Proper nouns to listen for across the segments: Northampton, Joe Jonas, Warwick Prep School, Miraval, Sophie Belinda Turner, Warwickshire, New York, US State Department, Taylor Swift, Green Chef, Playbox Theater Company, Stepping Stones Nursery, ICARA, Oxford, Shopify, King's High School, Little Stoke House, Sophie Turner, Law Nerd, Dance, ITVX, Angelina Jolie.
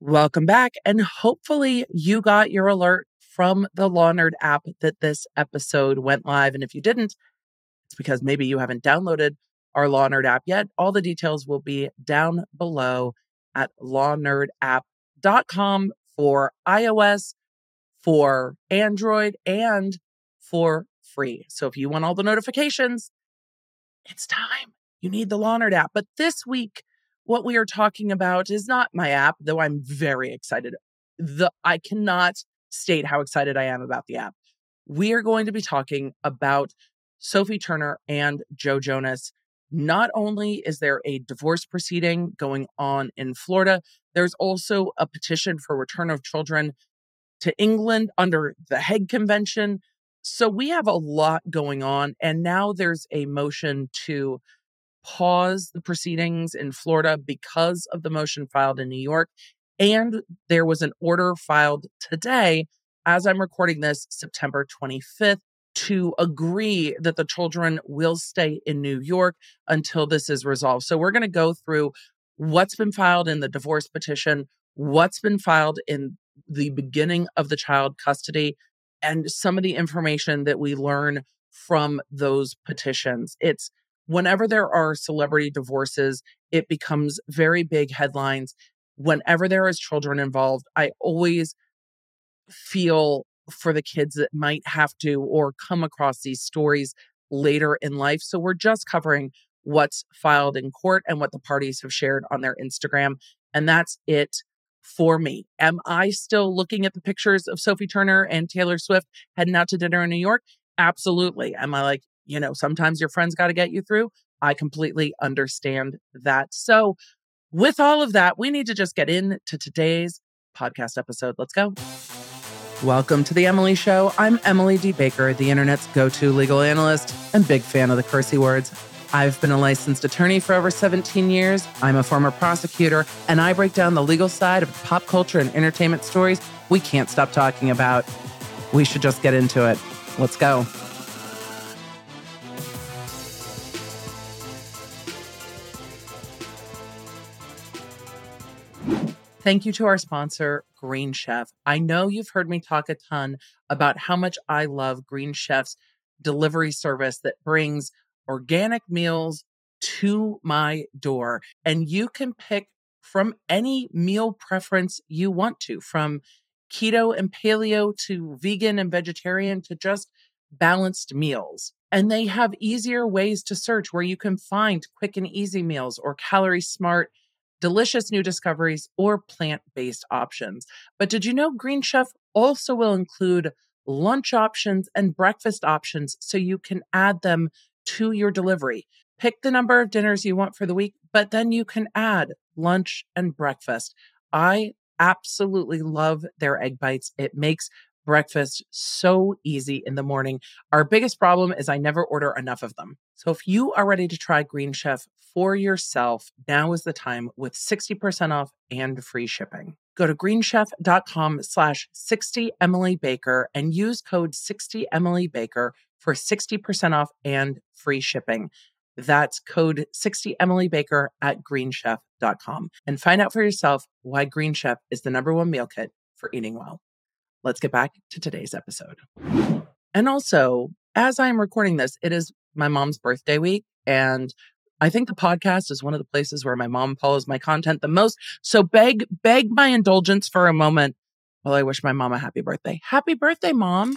Welcome back, and hopefully you got your alert from the Law Nerd app that this episode went live. And if you didn't, it's because maybe you haven't downloaded our Law Nerd app yet. All the details will be down below at lawnerdapp.com for iOS, for Android, and for free. So if you want all the notifications, it's time. You need the Law Nerd app. But this week, what we are talking about is not my app, though I'm very excited. I cannot state how excited I am about the app. We are going to be talking about Sophie Turner and Joe Jonas. Not only is there a divorce proceeding going on in Florida, there's also a petition for return of children to England under the Hague Convention. So we have a lot going on. And now there's a motion to pause the proceedings in Florida because of the motion filed in New York. And there was an order filed today, as I'm recording this, September 25th, to agree that the children will stay in New York until this is resolved. So we're going to go through what's been filed in the divorce petition, what's been filed in the beginning of the child custody, and some of the information that we learn from those petitions. It's whenever there are celebrity divorces, it becomes very big headlines. Whenever there is children involved, I always feel for the kids that might have to or come across these stories later in life. So we're just covering what's filed in court and what the parties have shared on their Instagram. And that's it for me. Am I still looking at the pictures of Sophie Turner and Taylor Swift heading out to dinner in New York? Absolutely. Am I like, you know, sometimes your friends got to get you through? I completely understand that. So with all of that, we need to just get into today's podcast episode. Let's go. Welcome to The Emily Show. I'm Emily D. Baker, the internet's go-to legal analyst and big fan of the cursey words. I've been a licensed attorney for over 17 years. I'm a former prosecutor, and I break down the legal side of pop culture and entertainment stories we can't stop talking about. We should just get into it. Let's go. Thank you to our sponsor, Green Chef. I know you've heard me talk a ton about how much I love Green Chef's delivery service that brings organic meals to my door. And you can pick from any meal preference you want to, from keto and paleo to vegan and vegetarian to just balanced meals. And they have easier ways to search where you can find quick and easy meals or calorie smart, delicious new discoveries, or plant-based options. But did you know Green Chef also will include lunch options and breakfast options so you can add them to your delivery? Pick the number of dinners you want for the week, but then you can add lunch and breakfast. I absolutely love their egg bites. It makes breakfast so easy in the morning. Our biggest problem is I never order enough of them. So if you are ready to try Green Chef for yourself, now is the time with 60% off and free shipping. Go to greenchef.com/60EmilyBaker and use code 60EmilyBaker for 60% off and free shipping. That's code 60EmilyBaker at greenchef.com. And find out for yourself why Green Chef is the number one meal kit for eating well. Let's get back to today's episode. And also, as I'm recording this, it is my mom's birthday week. And I think the podcast is one of the places where my mom follows my content the most. So beg my indulgence for a moment while I wish my mom a happy birthday. Happy birthday, Mom.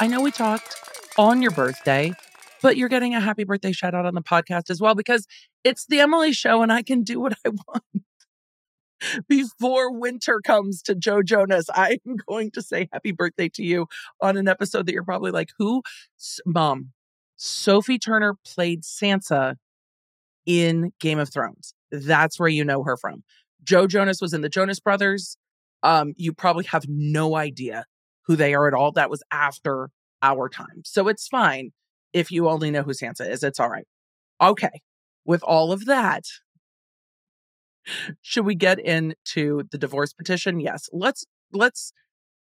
I know we talked on your birthday, but you're getting a happy birthday shout out on the podcast as well, because it's The Emily Show and I can do what I want. Before winter comes to Joe Jonas, I'm going to say happy birthday to you on an episode that you're probably like, who? Mom, Sophie Turner played Sansa in Game of Thrones. That's where you know her from. Joe Jonas was in the Jonas Brothers. You probably have no idea who they are at all. That was after our time. So it's fine if you only know who Sansa is. It's all right. Okay. With all of that, should we get into the divorce petition? Yes. Let's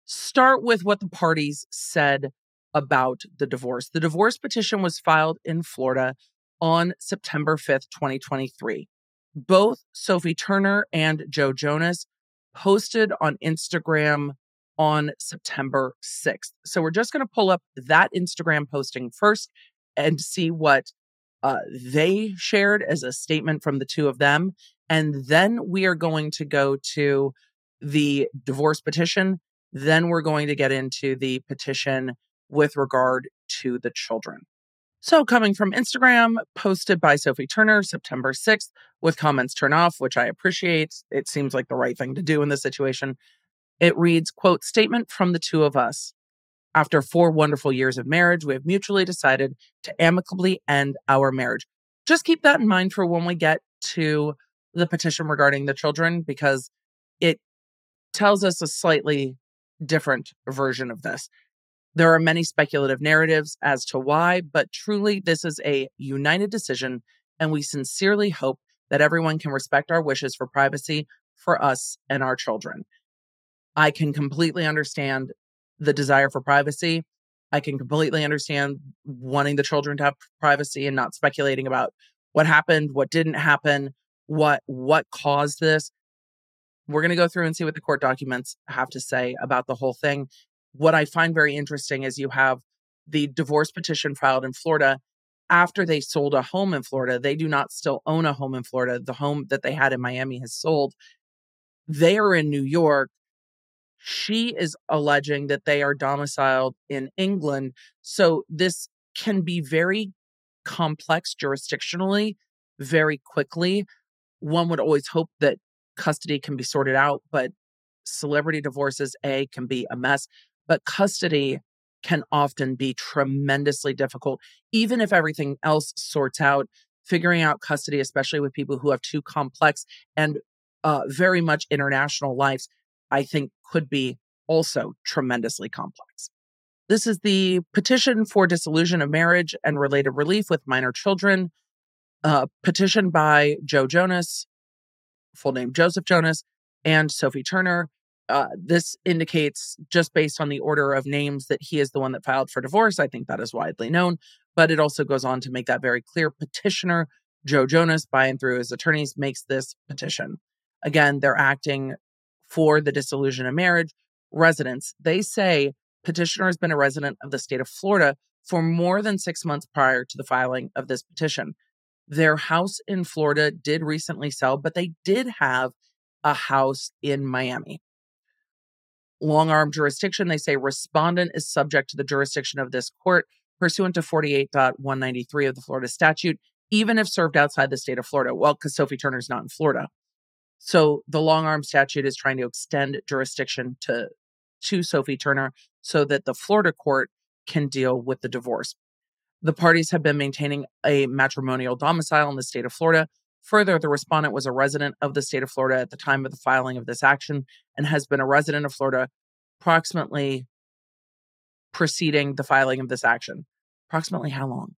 start with what the parties said about the divorce. The divorce petition was filed in Florida on September 5th, 2023. Both Sophie Turner and Joe Jonas posted on Instagram on September 6th. So we're just going to pull up that Instagram posting first and see what they shared as a statement from the two of them. And then we are going to go to the divorce petition. Then we're going to get into the petition with regard to the children. So coming from Instagram, posted by Sophie Turner, September 6th, with comments turned off, which I appreciate. It seems like the right thing to do in this situation. It reads, quote, statement from the two of us. After 4 wonderful years of marriage, we have mutually decided to amicably end our marriage. Just keep that in mind for when we get to the petition regarding the children, because it tells us a slightly different version of this. There are many speculative narratives as to why, but truly this is a united decision, and we sincerely hope that everyone can respect our wishes for privacy for us and our children. I can completely understand the desire for privacy. I can completely understand wanting the children to have privacy and not speculating about what happened, what didn't happen, what caused this. We're going to go through and see what the court documents have to say about the whole thing. What I find very interesting is you have the divorce petition filed in Florida after they sold a home in Florida. They do not still own a home in Florida. The home that they had in Miami has sold. They are in New York. She is alleging that they are domiciled in England. So this can be very complex jurisdictionally, very quickly. One would always hope that custody can be sorted out, but celebrity divorces, A, can be a mess. But custody can often be tremendously difficult, even if everything else sorts out. Figuring out custody, especially with people who have too complex and very much international lives, I think could be also tremendously complex. This is the petition for dissolution of marriage and related relief with minor children, petition by Joe Jonas, full name Joseph Jonas, and Sophie Turner. This indicates, just based on the order of names, that he is the one that filed for divorce. I think that is widely known, but it also goes on to make that very clear. Petitioner Joe Jonas, by and through his attorneys, makes this petition. Again, they're acting for the dissolution of marriage. Residents, they say petitioner has been a resident of the state of Florida for more than 6 months prior to the filing of this petition. Their house in Florida did recently sell, but they did have a house in Miami. Long-arm jurisdiction, they say respondent is subject to the jurisdiction of this court pursuant to 48.193 of the Florida statute, even if served outside the state of Florida. Well, because Sophie Turner's not in Florida. So the long-arm statute is trying to extend jurisdiction to Sophie Turner so that the Florida court can deal with the divorce. The parties have been maintaining a matrimonial domicile in the state of Florida. Further, the respondent was a resident of the state of Florida at the time of the filing of this action and has been a resident of Florida approximately preceding the filing of this action. Approximately how long?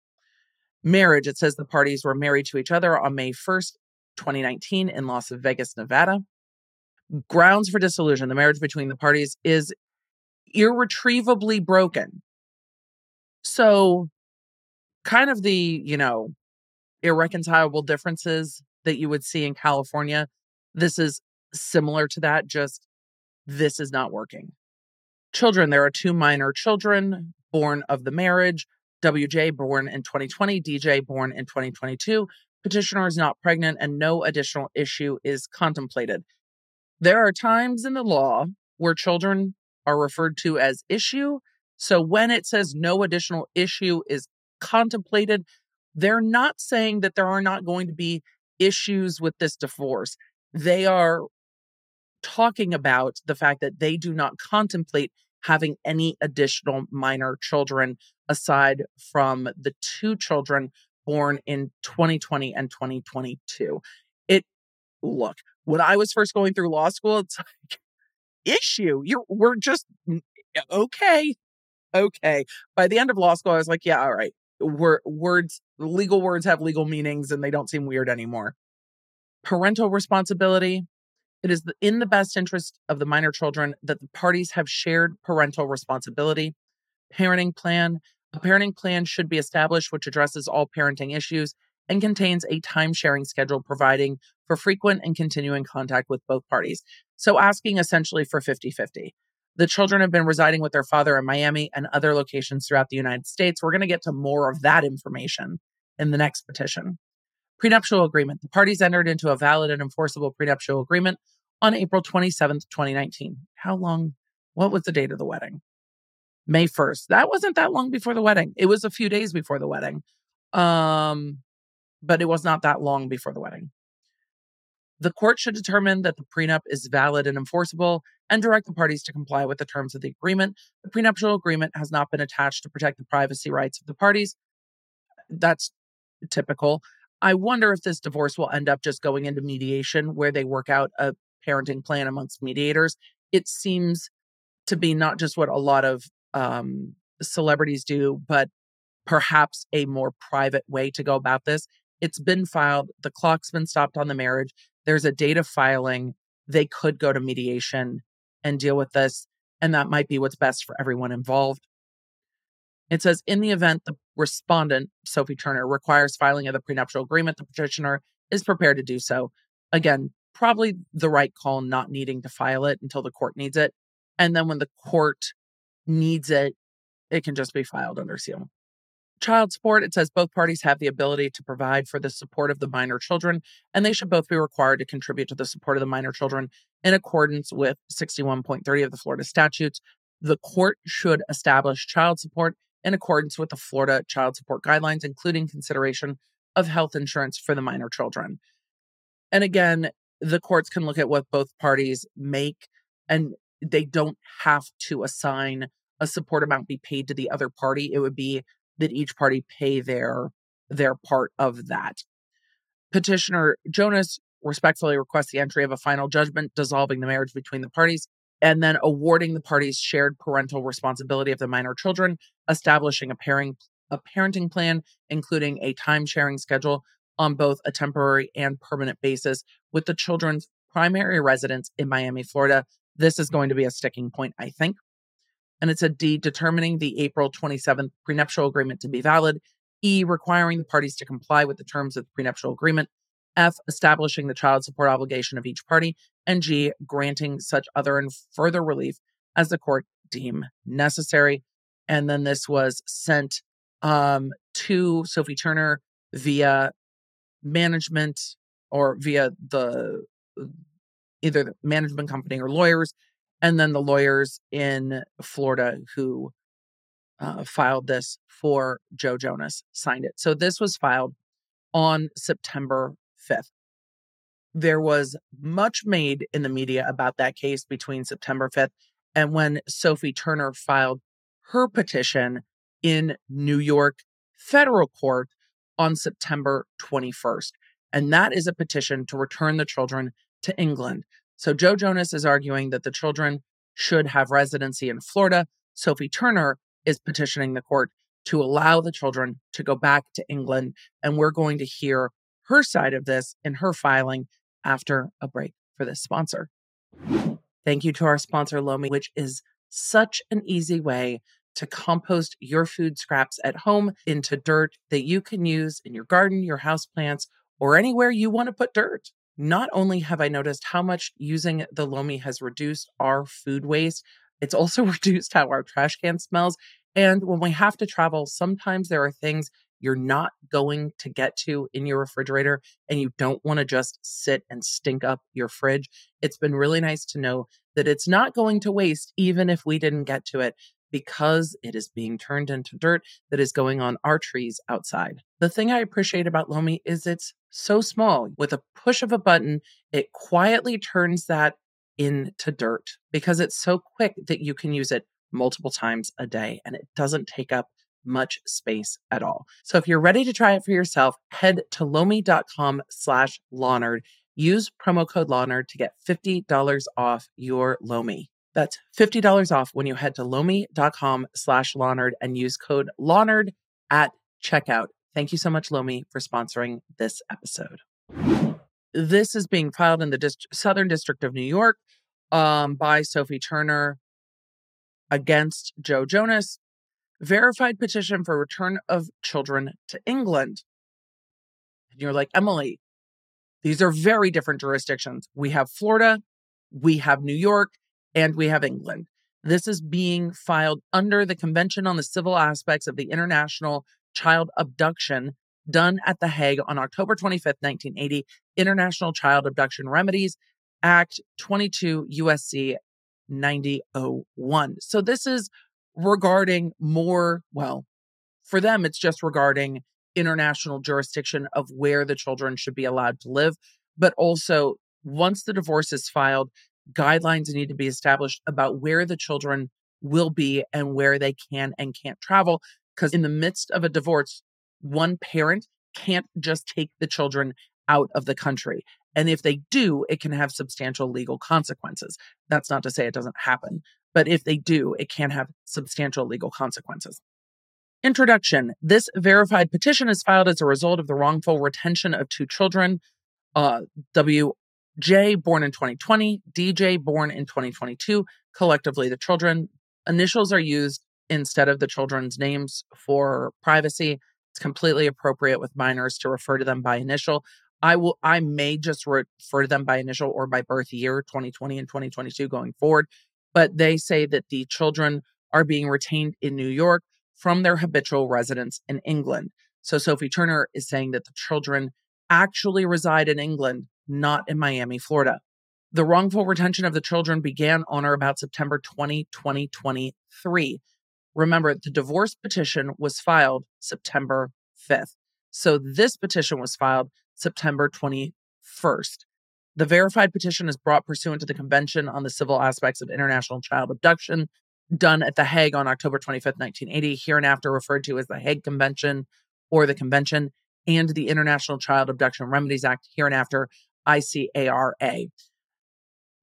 Marriage. It says the parties were married to each other on May 1st, 2019 in Las Vegas, Nevada. Grounds for dissolution. The marriage between the parties is irretrievably broken. So kind of the, irreconcilable differences that you would see in California. This is similar to that, just this is not working. Children, there are 2 minor children born of the marriage, WJ born in 2020, DJ born in 2022. Petitioner is not pregnant and no additional issue is contemplated. There are times in the law where children are referred to as issue. So when it says no additional issue is contemplated, they're not saying that there are not going to be issues with this divorce. They are talking about the fact that they do not contemplate having any additional minor children aside from the 2 children born in 2020 and 2022. Look, when I was first going through law school, it's like, issue. We're just, okay. By the end of law school, I was like, yeah, all right. Words, legal words have legal meanings and they don't seem weird anymore. Parental responsibility. It is in the best interest of the minor children that the parties have shared parental responsibility. Parenting plan. A parenting plan should be established which addresses all parenting issues and contains a time-sharing schedule providing for frequent and continuing contact with both parties, so asking essentially for 50-50. The children have been residing with their father in Miami and other locations throughout the United States. We're going to get to more of that information in the next petition. Prenuptial agreement. The parties entered into a valid and enforceable prenuptial agreement on April 27th, 2019. How long? What was the date of the wedding? May 1st. That wasn't that long before the wedding. It was a few days before the wedding. But it was not that long before the wedding. The court should determine that the prenup is valid and enforceable and direct the parties to comply with the terms of the agreement. The prenuptial agreement has not been attached to protect the privacy rights of the parties. That's typical. I wonder if this divorce will end up just going into mediation where they work out a parenting plan amongst mediators. It seems to be not just what a lot of celebrities do, but perhaps a more private way to go about this. It's been filed. The clock's been stopped on the marriage. There's a date of filing. They could go to mediation and deal with this, and that might be what's best for everyone involved. It says, in the event the respondent, Sophie Turner, requires filing of the prenuptial agreement, the petitioner is prepared to do so. Again, probably the right call, not needing to file it until the court needs it. And then when the court needs it, it can just be filed under seal. Child support, it says both parties have the ability to provide for the support of the minor children, and they should both be required to contribute to the support of the minor children in accordance with 61.30 of the Florida statutes. The court should establish child support in accordance with the Florida Child Support Guidelines, including consideration of health insurance for the minor children. And again, the courts can look at what both parties make, and they don't have to assign a support amount be paid to the other party. It would be that each party pay their part of that. Petitioner Jonas respectfully requests the entry of a final judgment dissolving the marriage between the parties and then awarding the parties shared parental responsibility of the minor children, establishing a parenting plan, including a time-sharing schedule on both a temporary and permanent basis with the children's primary residence in Miami, Florida. This is going to be a sticking point, I think. And it's a D, determining the April 27th prenuptial agreement to be valid. E, requiring the parties to comply with the terms of the prenuptial agreement. F, establishing the child support obligation of each party. And G, granting such other and further relief as the court deem necessary. And then this was sent to Sophie Turner via management or via the either the management company or lawyers. And then the lawyers in Florida who filed this for Joe Jonas signed it. So this was filed on September 5th. There was much made in the media about that case between September 5th and when Sophie Turner filed her petition in New York federal court on September 21st. And that is a petition to return the children to England. So Joe Jonas is arguing that the children should have residency in Florida. Sophie Turner is petitioning the court to allow the children to go back to England. And we're going to hear her side of this in her filing after a break for this sponsor. Thank you to our sponsor, Lomi, which is such an easy way to compost your food scraps at home into dirt that you can use in your garden, your houseplants, or anywhere you want to put dirt. Not only have I noticed how much using the Lomi has reduced our food waste, it's also reduced how our trash can smells. And when we have to travel, sometimes there are things you're not going to get to in your refrigerator and you don't want to just sit and stink up your fridge. It's been really nice to know that it's not going to waste, even if we didn't get to it, because it is being turned into dirt that is going on our trees outside. The thing I appreciate about Lomi is it's so small. With a push of a button, it quietly turns that into dirt because it's so quick that you can use it multiple times a day and it doesn't take up much space at all. So if you're ready to try it for yourself, head to lomi.com/LawNerd. Use promo code LawNerd to get $50 off your Lomi. That's $50 off when you head to lomi.com/LawNerd and use code LawNerd at checkout. Thank you so much, Lomi, for sponsoring this episode. This is being filed in the Southern District of New York by Sophie Turner against Joe Jonas. Verified petition for return of children to England. And you're like, Emily, these are very different jurisdictions. We have Florida, we have New York, and we have England. This is being filed under the Convention on the Civil Aspects of the International Child Abduction done at The Hague on October 25th, 1980, International Child Abduction Remedies Act 22 USC 9001. So this is regarding more, well, for them, it's just regarding international jurisdiction of where the children should be allowed to live. But also, once the divorce is filed, guidelines need to be established about where the children will be and where they can and can't travel. Because in the midst of a divorce, one parent can't just take the children out of the country. And if they do, it can have substantial legal consequences. That's not to say it doesn't happen, but if they do, it can have substantial legal consequences. Introduction. This verified petition is filed as a result of the wrongful retention of two children, W.J., born in 2020, D.J., born in 2022, collectively the children. Initials are used instead of the children's names for privacy. It's completely appropriate with minors to refer to them by initial. I may just refer to them by initial or by birth year, 2020 and 2022 going forward. But they say that the children are being retained in New York from their habitual residence in England. So Sophie Turner is saying that the children actually reside in England, not in Miami, Florida. The wrongful retention of the children began on or about September 20, 2023. Remember, the divorce petition was filed September 5th. So this petition was filed September 21st. The verified petition is brought pursuant to the Convention on the Civil Aspects of International Child Abduction done at The Hague on October 25th, 1980, hereinafter referred to as the Hague Convention or the Convention, and the International Child Abduction Remedies Act, hereinafter ICARA.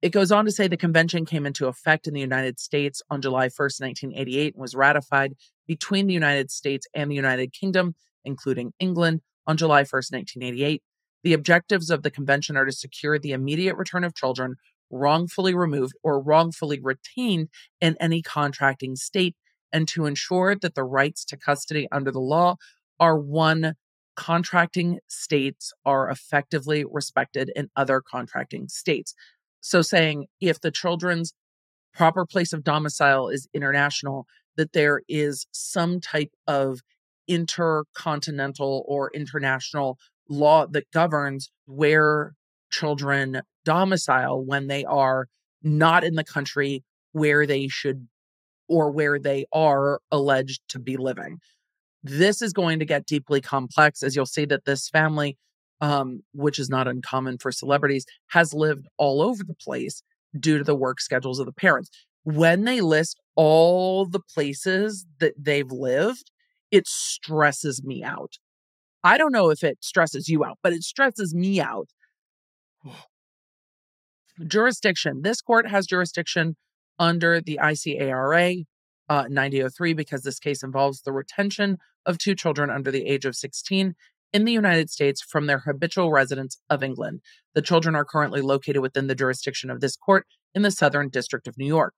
It goes on to say the convention came into effect in the United States on July 1st, 1988, and was ratified between the United States and the United Kingdom, including England, on July 1st, 1988. The objectives of the convention are to secure the immediate return of children wrongfully removed or wrongfully retained in any contracting state, and to ensure that the rights to custody under the law are one contracting states are effectively respected in other contracting states. So saying if the children's proper place of domicile is international, that there is some type of intercontinental or international law that governs where children domicile when they are not in the country where they should or where they are alleged to be living. This is going to get deeply complex, as you'll see that this family, which is not uncommon for celebrities, has lived all over the place due to the work schedules of the parents. When they list all the places that they've lived, it stresses me out. I don't know if it stresses you out, but it stresses me out. Jurisdiction. This court has jurisdiction under the ICARA 9003 because this case involves the retention of two children under the age of 16 in the United States from their habitual residence of England. The children are currently located within the jurisdiction of this court in the Southern District of New York.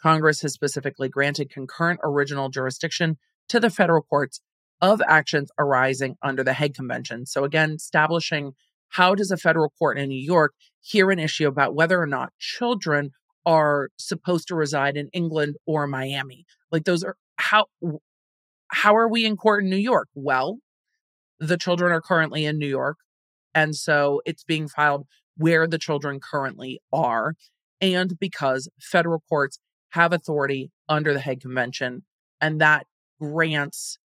Congress has specifically granted concurrent original jurisdiction to the federal courts of actions arising under the Hague Convention. So again, establishing how does a federal court in New York hear an issue about whether or not children are supposed to reside in England or Miami? Like those are, how are we in court in New York? Well, the children are currently in New York, and so it's being filed where the children currently are, and because federal courts have authority under the Hague Convention, and that grants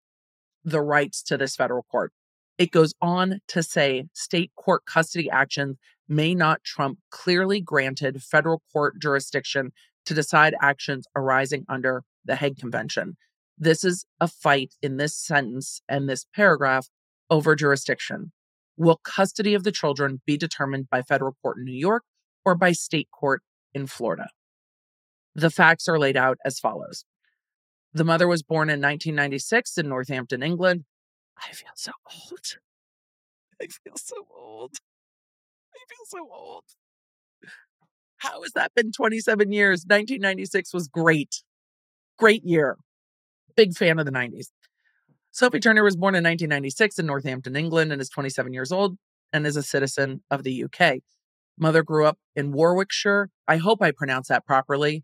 the rights to this federal court. It goes on to say state court custody actions may not trump clearly granted federal court jurisdiction to decide actions arising under the Hague Convention. This is a fight in this sentence and this paragraph over jurisdiction. Will custody of the children be determined by federal court in New York or by state court in Florida? The facts are laid out as follows. The mother was born in 1996 in Northampton, England. I feel so old. I feel so old. How has that been 27 years? 1996 was great. Great year. Big fan of the 90s. Sophie Turner was born in 1996 in Northampton, England, and is 27 years old and is a citizen of the UK. Mother grew up in Warwickshire. I hope I pronounce that properly.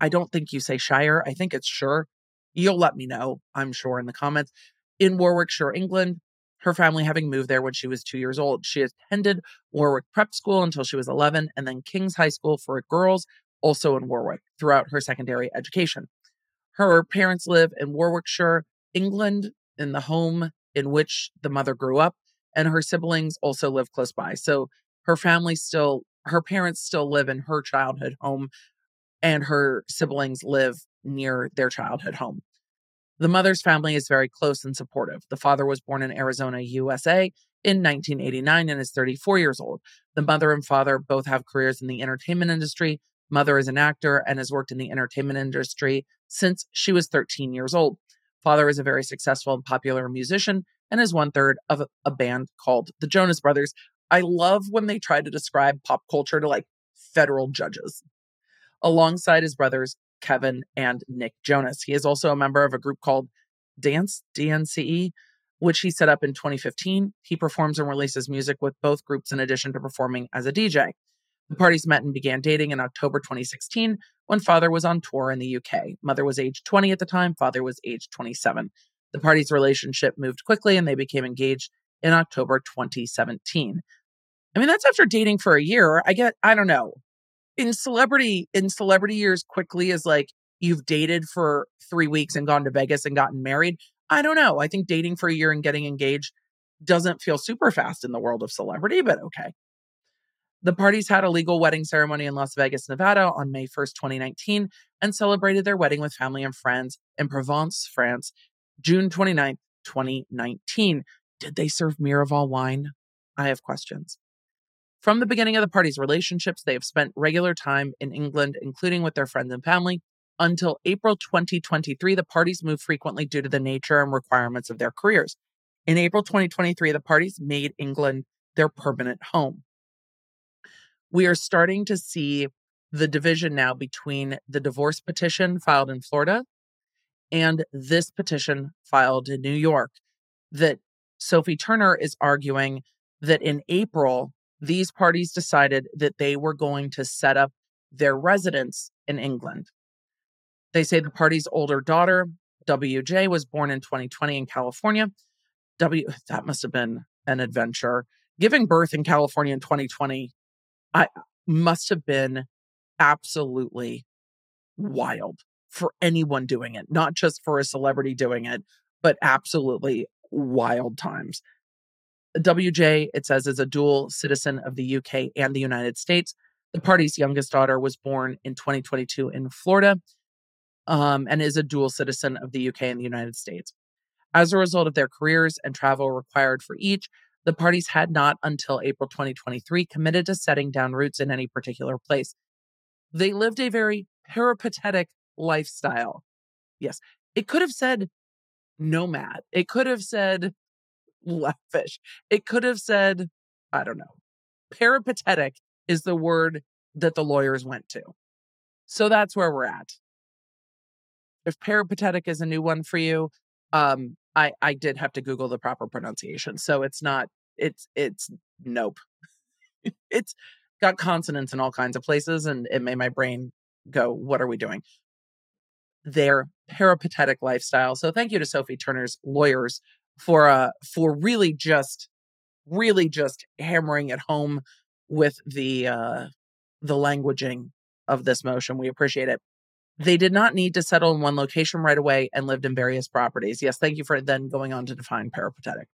I don't think you say Shire. I think it's Sure. You'll let me know, I'm sure, in the comments. In Warwickshire, England, her family having moved there when she was 2 years old. She attended Warwick Prep School until she was 11 and then King's High School for girls, also in Warwick, throughout her secondary education. Her parents live in Warwickshire, England, in the home in which the mother grew up, and her siblings also live close by. So her parents still live in her childhood home, and her siblings live near their childhood home. The mother's family is very close and supportive. The father was born in Arizona, USA in 1989 and is 34 years old. The mother and father both have careers in the entertainment industry. Mother is an actor and has worked in the entertainment industry since she was 13 years old. Father is a very successful and popular musician and is one third of a band called the Jonas Brothers. I love when they try to describe pop culture to like federal judges. Alongside his brothers, Kevin and Nick Jonas. He is also a member of a group called Dance, DNCE, which he set up in 2015. He performs and releases music with both groups in addition to performing as a DJ. The parties met and began dating in October 2016 when father was on tour in the UK. Mother was age 20 at the time, father was age 27. The party's relationship moved quickly and they became engaged in October 2017. I mean, that's after dating for a year. I don't know. In celebrity years quickly is like you've dated for 3 weeks and gone to Vegas and gotten married. I don't know. I think dating for a year and getting engaged doesn't feel super fast in the world of celebrity, but okay. The parties had a legal wedding ceremony in Las Vegas, Nevada on May 1st, 2019 and celebrated their wedding with family and friends in Provence, France, June 29th, 2019. Did they serve Miraval wine? I have questions. From the beginning of the party's relationships, they have spent regular time in England, including with their friends and family. Until April 2023, the parties moved frequently due to the nature and requirements of their careers. In April 2023, the parties made England their permanent home. We are starting to see the division now between the divorce petition filed in Florida and this petition filed in New York, that Sophie Turner is arguing that in April, these parties decided that they were going to set up their residence in England. They say the party's older daughter, WJ, was born in 2020 in California. That must have been an adventure. Giving birth in California in 2020 must have been absolutely wild for anyone doing it, not just for a celebrity doing it, but absolutely wild times. WJ, it says, is a dual citizen of the UK and the United States. The party's youngest daughter was born in 2022 in Florida, and is a dual citizen of the UK and the United States. As a result of their careers and travel required for each, the parties had not until April 2023 committed to setting down roots in any particular place. They lived a very peripatetic lifestyle. Yes, it could have said nomad. It could have said lavish. It could have said, I don't know, peripatetic is the word that the lawyers went to. So that's where we're at. If peripatetic is a new one for you, I did have to Google the proper pronunciation. So it's nope. It's got consonants in all kinds of places and it made my brain go, what are we doing? Their peripatetic lifestyle. So thank you to Sophie Turner's lawyers for really just hammering it home with the languaging of this motion. We appreciate it. They did not need to settle in one location right away and lived in various properties. Yes, thank you for then going on to define peripatetic.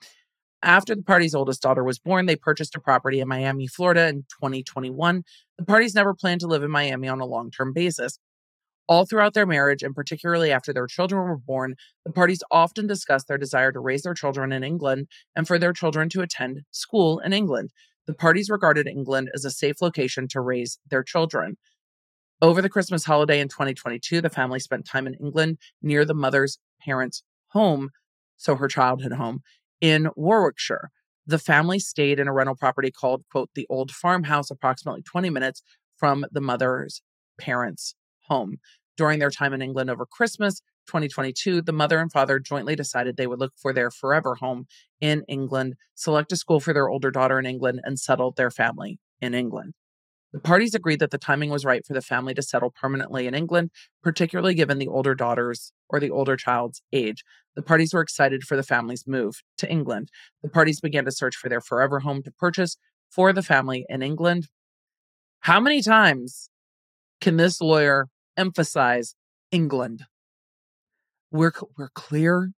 After the party's oldest daughter was born, they purchased a property in Miami, Florida in 2021. The parties never planned to live in Miami on a long-term basis. All throughout their marriage, and particularly after their children were born, the parties often discussed their desire to raise their children in England and for their children to attend school in England. The parties regarded England as a safe location to raise their children. Over the Christmas holiday in 2022, the family spent time in England near the mother's parents' home, so her childhood home, in Warwickshire. The family stayed in a rental property called, quote, the old farmhouse, approximately 20 minutes from the mother's parents' home. During their time in England over Christmas, 2022, the mother and father jointly decided they would look for their forever home in England, select a school for their older daughter in England, and settle their family in England. The parties agreed that the timing was right for the family to settle permanently in England, particularly given the older daughter's or the older child's age. The parties were excited for the family's move to England. The parties began to search for their forever home to purchase for the family in England. How many times can this lawyer emphasize England? We're clear.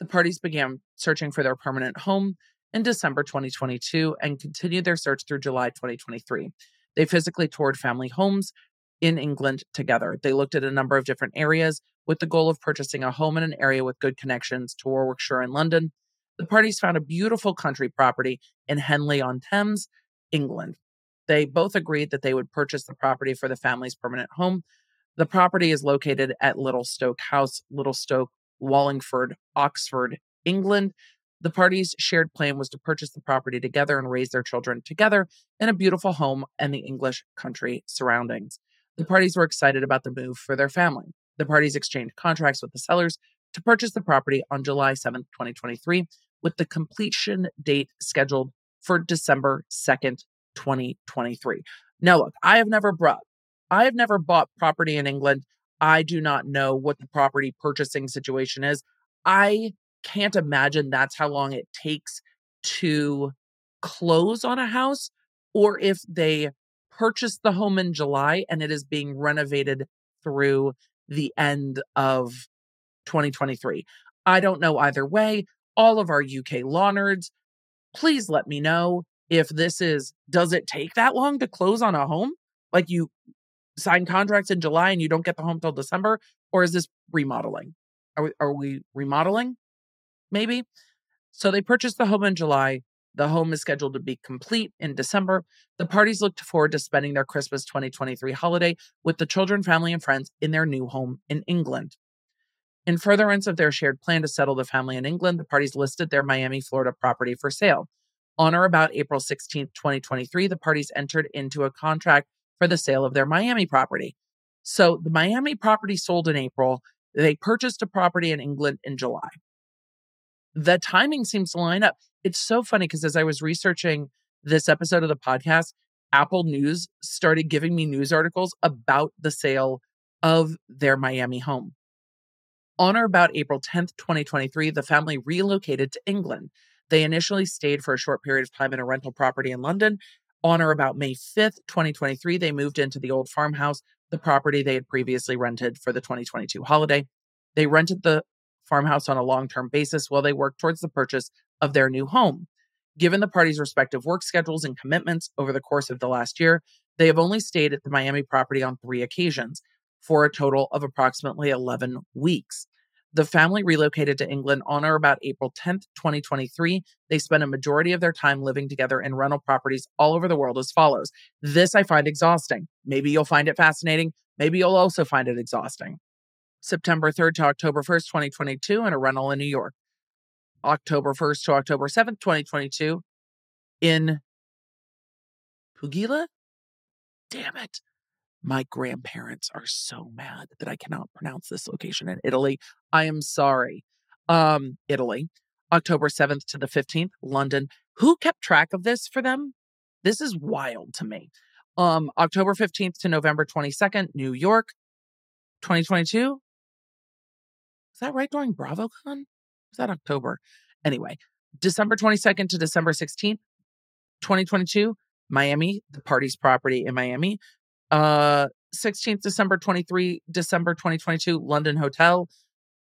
The parties began searching for their permanent home in December 2022 and continued their search through July 2023. They physically toured family homes in England together. They looked at a number of different areas with the goal of purchasing a home in an area with good connections to Warwickshire and London. The parties found a beautiful country property in Henley-on-Thames, England. They both agreed that they would purchase the property for the family's permanent home. The property is located at Little Stoke House, Little Stoke, Wallingford, Oxford, England. The parties' shared plan was to purchase the property together and raise their children together in a beautiful home and the English country surroundings. The parties were excited about the move for their family. The parties exchanged contracts with the sellers to purchase the property on July 7th, 2023, with the completion date scheduled for December 2nd, 2023. Now, look, I have never bought property in England. I do not know what the property purchasing situation is. I can't imagine that's how long it takes to close on a house, or if they purchased the home in July and it is being renovated through the end of 2023. I don't know either way. All of our UK law nerds, please let me know if this is, does it take that long to close on a home? Like, you sign contracts in July and you don't get the home till December? Or is this remodeling? Are we remodeling? Maybe. So they purchased the home in July. The home is scheduled to be complete in December. The parties looked forward to spending their Christmas 2023 holiday with the children, family, and friends in their new home in England. In furtherance of their shared plan to settle the family in England, the parties listed their Miami, Florida property for sale. On or about April 16, 2023, the parties entered into a contract for the sale of their Miami property. So the Miami property sold in April. They purchased a property in England in July. The timing seems to line up. It's so funny because as I was researching this episode of the podcast, Apple News started giving me news articles about the sale of their Miami home. On or about April 10th, 2023, the family relocated to England. They initially stayed for a short period of time in a rental property in London. On or about May 5th, 2023, they moved into the old farmhouse, the property they had previously rented for the 2022 holiday. They rented the farmhouse on a long-term basis while they worked towards the purchase of their new home. Given the parties' respective work schedules and commitments over the course of the last year, they have only stayed at the Miami property on 3 occasions for a total of approximately 11 weeks. The family relocated to England on or about April 10th, 2023. They spent a majority of their time living together in rental properties all over the world as follows. This I find exhausting. Maybe you'll find it fascinating. Maybe you'll also find it exhausting. September 3rd to October 1st, 2022, in a rental in New York. October 1st to October 7th, 2022, in Puglia? Damn it. My grandparents are so mad that I cannot pronounce this location in Italy. I am sorry. Italy. October 7th to the 15th, London. Who kept track of this for them? This is wild to me. October 15th to November 22nd, New York, 2022. Is that right during BravoCon? Is that October? Anyway, December 22nd to December 16th, 2022, Miami, the party's property in Miami. 16th, December 23, December 2022, London Hotel.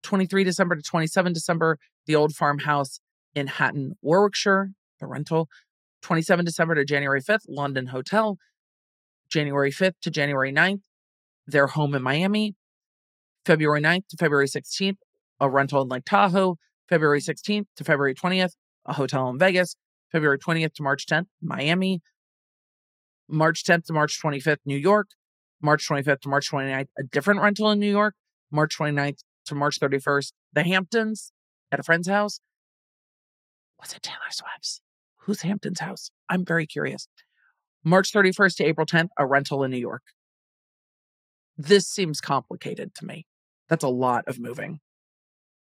23 December to 27 December, the old farmhouse in Hatton, Warwickshire, the rental. 27 December to January 5th, London Hotel. January 5th to January 9th, their home in Miami. February 9th to February 16th, a rental in Lake Tahoe. February 16th to February 20th, a hotel in Vegas. February 20th to March 10th, Miami. March 10th to March 25th, New York. March 25th to March 29th, a different rental in New York. March 29th to March 31st, the Hamptons at a friend's house. Was it Taylor Swift's? Who's Hampton's house? I'm very curious. March 31st to April 10th, a rental in New York. This seems complicated to me. That's a lot of moving.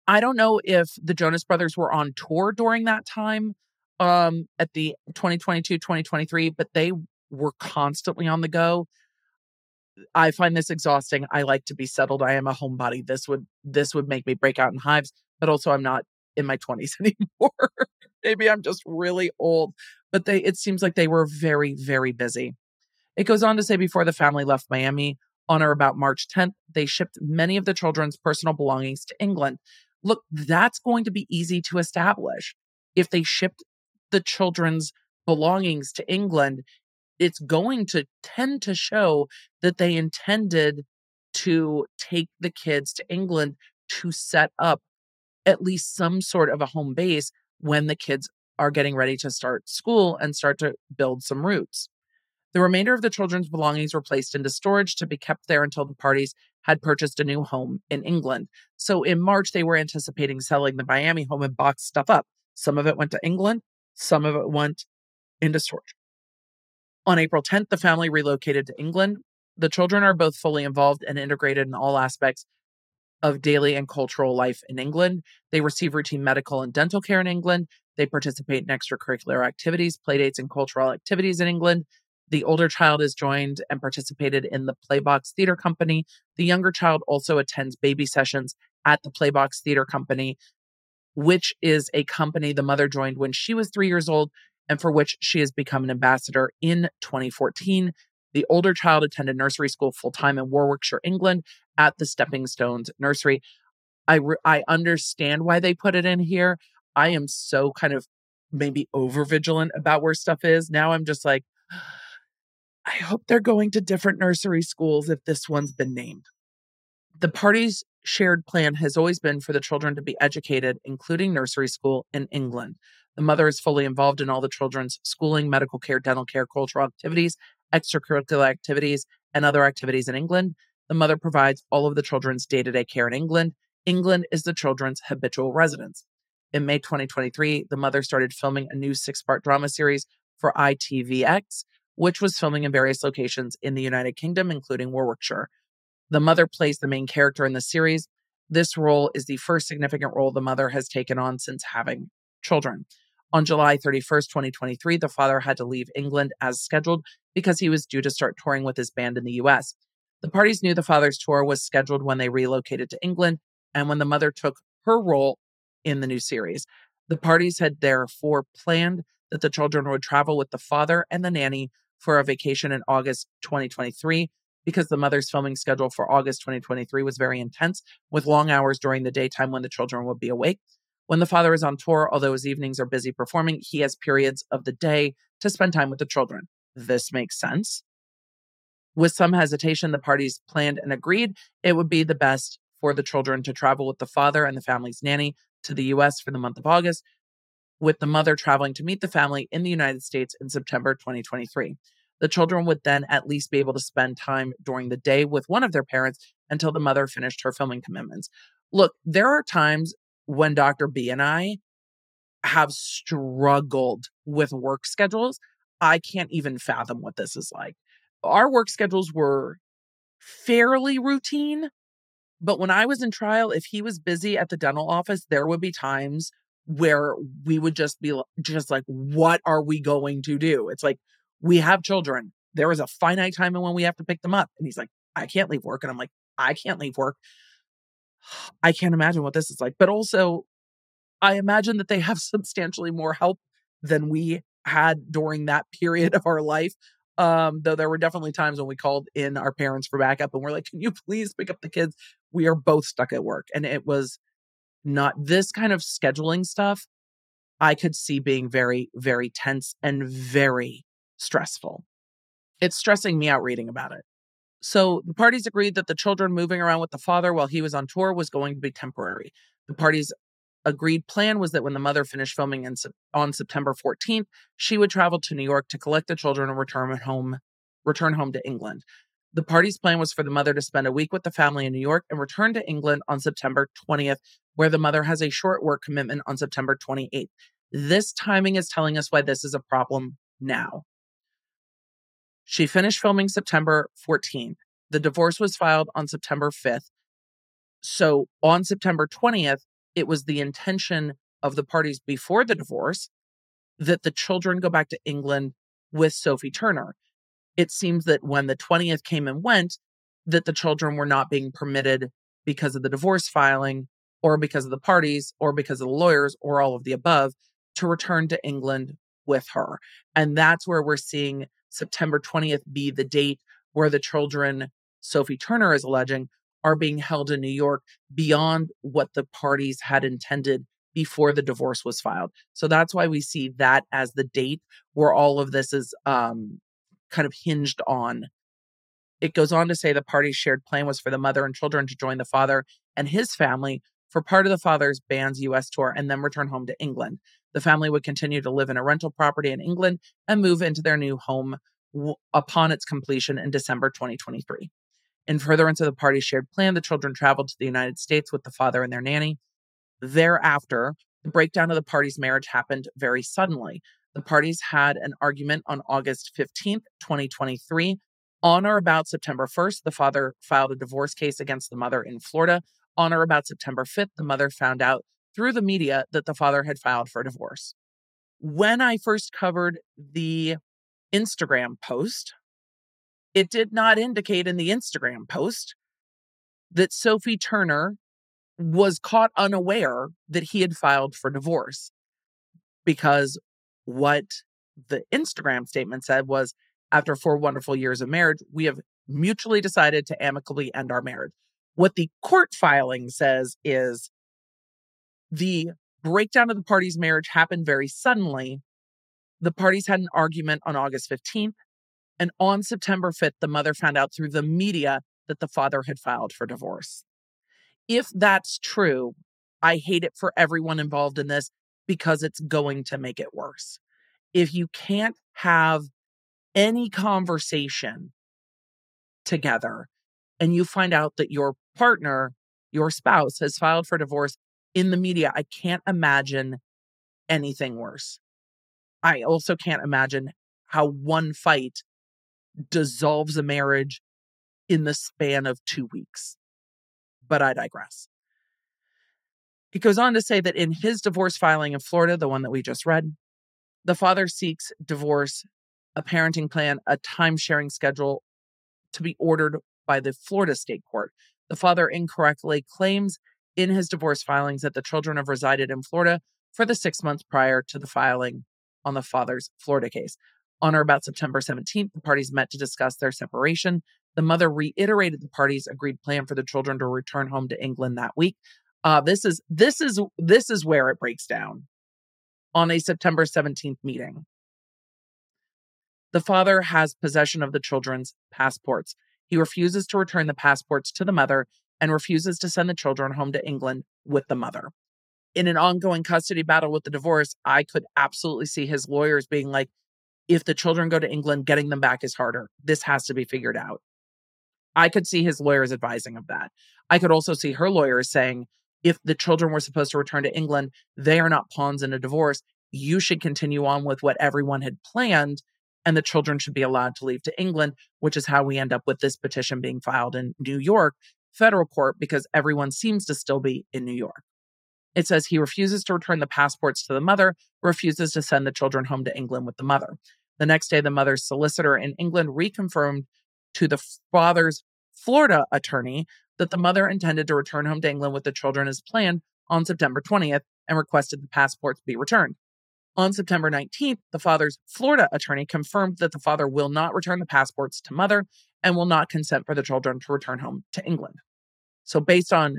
I don't know if the Jonas Brothers were on tour during that time at the 2022, 2023, but they were constantly on the go. I find this exhausting. I like to be settled. I am a homebody. This would make me break out in hives, but also I'm not in my 20s anymore. Maybe I'm just really old, but it seems like they were very, very busy. It goes on to say before the family left Miami on or about March 10th, they shipped many of the children's personal belongings to England. Look, that's going to be easy to establish. If they shipped the children's belongings to England, it's going to tend to show that they intended to take the kids to England to set up at least some sort of a home base when the kids are getting ready to start school and start to build some roots. The remainder of the children's belongings were placed into storage to be kept there until the parties had purchased a new home in England. So in March, they were anticipating selling the Miami home and box stuff up. Some of it went to England. Some of it went into storage. On April 10th, the family relocated to England. The children are both fully involved and integrated in all aspects of daily and cultural life in England. They receive routine medical and dental care in England. They participate in extracurricular activities, playdates, and cultural activities in England. The older child is joined and participated in the Playbox Theater Company. The younger child also attends baby sessions at the Playbox Theater Company, which is a company the mother joined when she was 3 years old and for which she has become an ambassador in 2014. The older child attended nursery school full-time in Warwickshire, England, at the Stepping Stones Nursery. I understand why they put it in here. I am so kind of maybe over-vigilant about where stuff is. Now I'm just like, I hope they're going to different nursery schools if this one's been named. The party's shared plan has always been for the children to be educated, including nursery school in England. The mother is fully involved in all the children's schooling, medical care, dental care, cultural activities, extracurricular activities, and other activities in England. The mother provides all of the children's day-to-day care in England. England is the children's habitual residence. In May 2023, the mother started filming a new 6-part drama series for ITVX, which was filming in various locations in the United Kingdom, including Warwickshire. The mother plays the main character in the series. This role is the first significant role the mother has taken on since having children. On July 31st, 2023, the father had to leave England as scheduled because he was due to start touring with his band in the U.S. The parties knew the father's tour was scheduled when they relocated to England and when the mother took her role in the new series. The parties had therefore planned that the children would travel with the father and the nanny for a vacation in August 2023 because the mother's filming schedule for August 2023 was very intense with long hours during the daytime when the children would be awake. When the father is on tour, although his evenings are busy performing, he has periods of the day to spend time with the children. This makes sense. With some hesitation, the parties planned and agreed it would be the best for the children to travel with the father and the family's nanny to the U.S. for the month of August, with the mother traveling to meet the family in the United States in September 2023. The children would then at least be able to spend time during the day with one of their parents until the mother finished her filming commitments. Look, there are times when Dr. B and I have struggled with work schedules. I can't even fathom what this is like. Our work schedules were fairly routine, but when I was in trial, if he was busy at the dental office, there would be times where we would just be like, what are we going to do? It's like, we have children. There is a finite time when we have to pick them up. And he's like, I can't leave work. And I'm like, I can't leave work. I can't imagine what this is like. But also, I imagine that they have substantially more help than we had during that period of our life. Though there were definitely times when we called in our parents for backup and we're like, can you please pick up the kids? We are both stuck at work. And it was not this kind of scheduling stuff. I could see being very, very tense and very stressful. It's stressing me out reading about it. So the parties agreed that the children moving around with the father while he was on tour was going to be temporary. The parties' agreed plan was that when the mother finished filming on September 14th, she would travel to New York to collect the children and return home to England. The party's plan was for the mother to spend a week with the family in New York and return to England on September 20th, where the mother has a short work commitment on September 28th. This timing is telling us why this is a problem now. She finished filming September 14th. The divorce was filed on September 5th. So on September 20th, it was the intention of the parties before the divorce that the children go back to England with Sophie Turner. It seems that when the 20th came and went, that the children were not being permitted because of the divorce filing or because of the parties or because of the lawyers or all of the above to return to England with her. And that's where we're seeing September 20th be the date where the children, Sophie Turner is alleging, are being held in New York beyond what the parties had intended before the divorce was filed. So that's why we see that as the date where all of this is kind of hinged on. It goes on to say the party's shared plan was for the mother and children to join the father and his family for part of the father's band's U.S. tour and then return home to England. The family would continue to live in a rental property in England and move into their new home upon its completion in December 2023. In furtherance of the party's shared plan, the children traveled to the United States with the father and their nanny. Thereafter, the breakdown of the party's marriage happened very suddenly. The parties had an argument on August 15th, 2023. On or about September 1st, the father filed a divorce case against the mother in Florida. On or about September 5th, the mother found out through the media that the father had filed for divorce. When I first covered the Instagram post, it did not indicate in the Instagram post that Sophie Turner was caught unaware that he had filed for divorce, because what the Instagram statement said was, after 4 wonderful years of marriage, we have mutually decided to amicably end our marriage. What the court filing says is the breakdown of the parties' marriage happened very suddenly. The parties had an argument on August 15th. And on September 5th, the mother found out through the media that the father had filed for divorce. If that's true, I hate it for everyone involved in this because it's going to make it worse. If you can't have any conversation together and you find out that your partner, your spouse, has filed for divorce in the media, I can't imagine anything worse. I also can't imagine how one fight dissolves a marriage in the span of 2 weeks. But I digress. It goes on to say that in his divorce filing in Florida, the one that we just read, the father seeks divorce, a parenting plan, a time-sharing schedule to be ordered by the Florida state court. The father incorrectly claims in his divorce filings that the children have resided in Florida for the 6 months prior to the filing on the father's Florida case. On or about September 17th, the parties met to discuss their separation. The mother reiterated the parties' agreed plan for the children to return home to England that week. This is where it breaks down. On a September 17th meeting, the father has possession of the children's passports. He refuses to return the passports to the mother and refuses to send the children home to England with the mother. In an ongoing custody battle with the divorce, I could absolutely see his lawyers being like, if the children go to England, getting them back is harder. This has to be figured out. I could see his lawyers advising of that. I could also see her lawyers saying, if the children were supposed to return to England, they are not pawns in a divorce. You should continue on with what everyone had planned, and the children should be allowed to leave to England, which is how we end up with this petition being filed in New York federal court, because everyone seems to still be in New York. It says he refuses to return the passports to the mother, refuses to send the children home to England with the mother. The next day, the mother's solicitor in England reconfirmed to the father's Florida attorney that the mother intended to return home to England with the children as planned on September 20th and requested the passports be returned. On September 19th, the father's Florida attorney confirmed that the father will not return the passports to mother and will not consent for the children to return home to England. So based on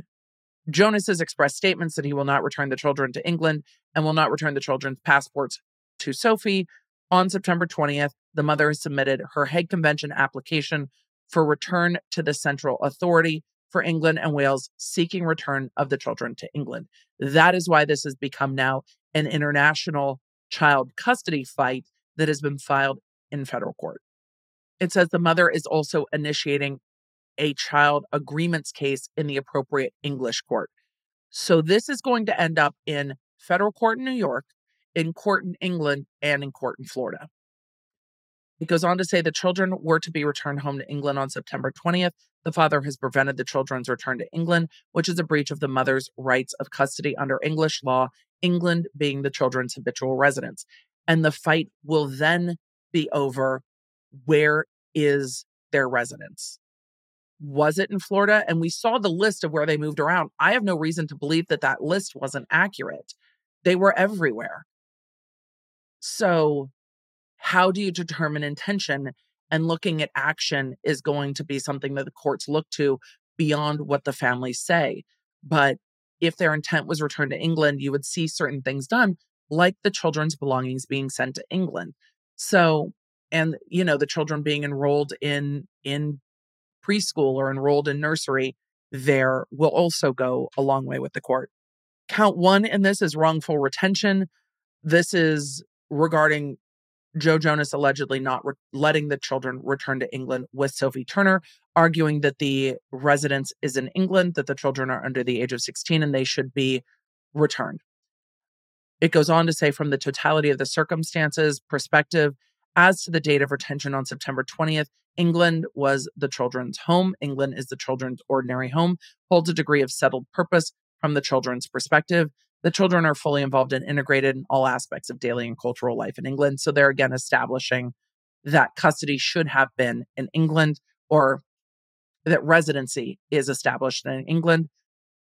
Jonas's expressed statements that he will not return the children to England and will not return the children's passports to Sophie, on September 20th, the mother has submitted her Hague Convention application for return to the Central Authority for England and Wales, seeking return of the children to England. That is why this has become now an international child custody fight that has been filed in federal court. It says the mother is also initiating a child agreements case in the appropriate English court. So this is going to end up in federal court in New York, in court in England, and in court in Florida. It goes on to say the children were to be returned home to England on September 20th. The father has prevented the children's return to England, which is a breach of the mother's rights of custody under English law, England being the children's habitual residence. And the fight will then be over where is their residence. Was it in Florida? And we saw the list of where they moved around. I have no reason to believe that that list wasn't accurate. They were everywhere. So how do you determine intention? And looking at action is going to be something that the courts look to beyond what the families say. But if their intent was returned to England, you would see certain things done, like the children's belongings being sent to England. So, and, you know, the children being enrolled in preschool or enrolled in nursery there will also go a long way with the court. Count one in this is wrongful retention. This is regarding Joe Jonas allegedly not letting the children return to England with Sophie Turner, arguing that the residence is in England, that the children are under the age of 16 and they should be returned. It goes on to say, from the totality of the circumstances perspective, as to the date of retention on September 20th, England was the children's home. England is the children's ordinary home, holds a degree of settled purpose from the children's perspective. The children are fully involved and integrated in all aspects of daily and cultural life in England. So they're again establishing that custody should have been in England, or that residency is established in England.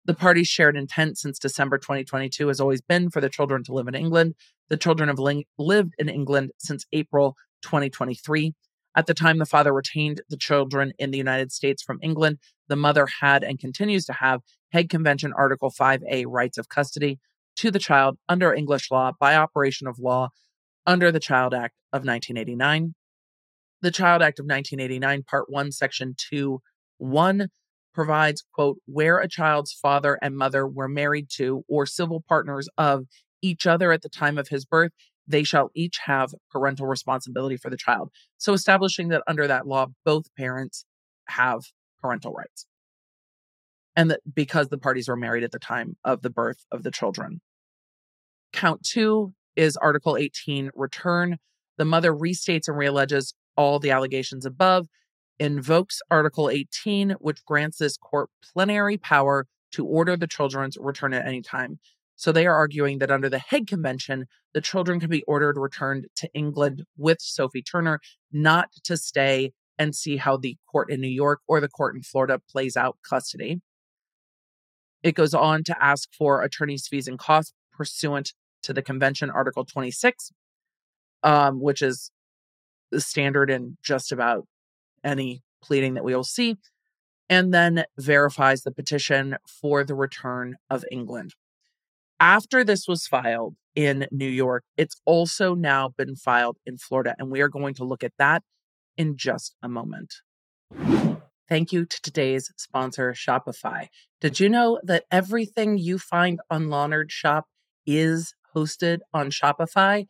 The parties' shared intent since December 2022 has always been for the children to live in England. The children have lived in England since April 2023. At the time the father retained the children in the United States from England, the mother had and continues to have Hague Convention Article 5A rights of custody to the child under English law by operation of law under the Child Act of 1989. The Child Act of 1989, Part 1, Section 2.1 provides, quote, where a child's father and mother were married to or civil partners of each other at the time of his birth, they shall each have parental responsibility for the child. So establishing that under that law, both parents have parental rights. And that because the parties were married at the time of the birth of the children. Count two is Article 18, return. The mother restates and realleges all the allegations above, invokes Article 18, which grants this court plenary power to order the children's return at any time. So they are arguing that under the Hague Convention, the children can be ordered returned to England with Sophie Turner, not to stay and see how the court in New York or the court in Florida plays out custody. It goes on to ask for attorney's fees and costs pursuant to the Convention, Article 26, which is standard in just about any pleading that we will see, and then verifies the petition for the return of England. After this was filed in New York, it's also now been filed in Florida, and we are going to look at that in just a moment. Thank you to today's sponsor, Shopify. Did you know that everything you find on Law Nerd Shop is hosted on Shopify?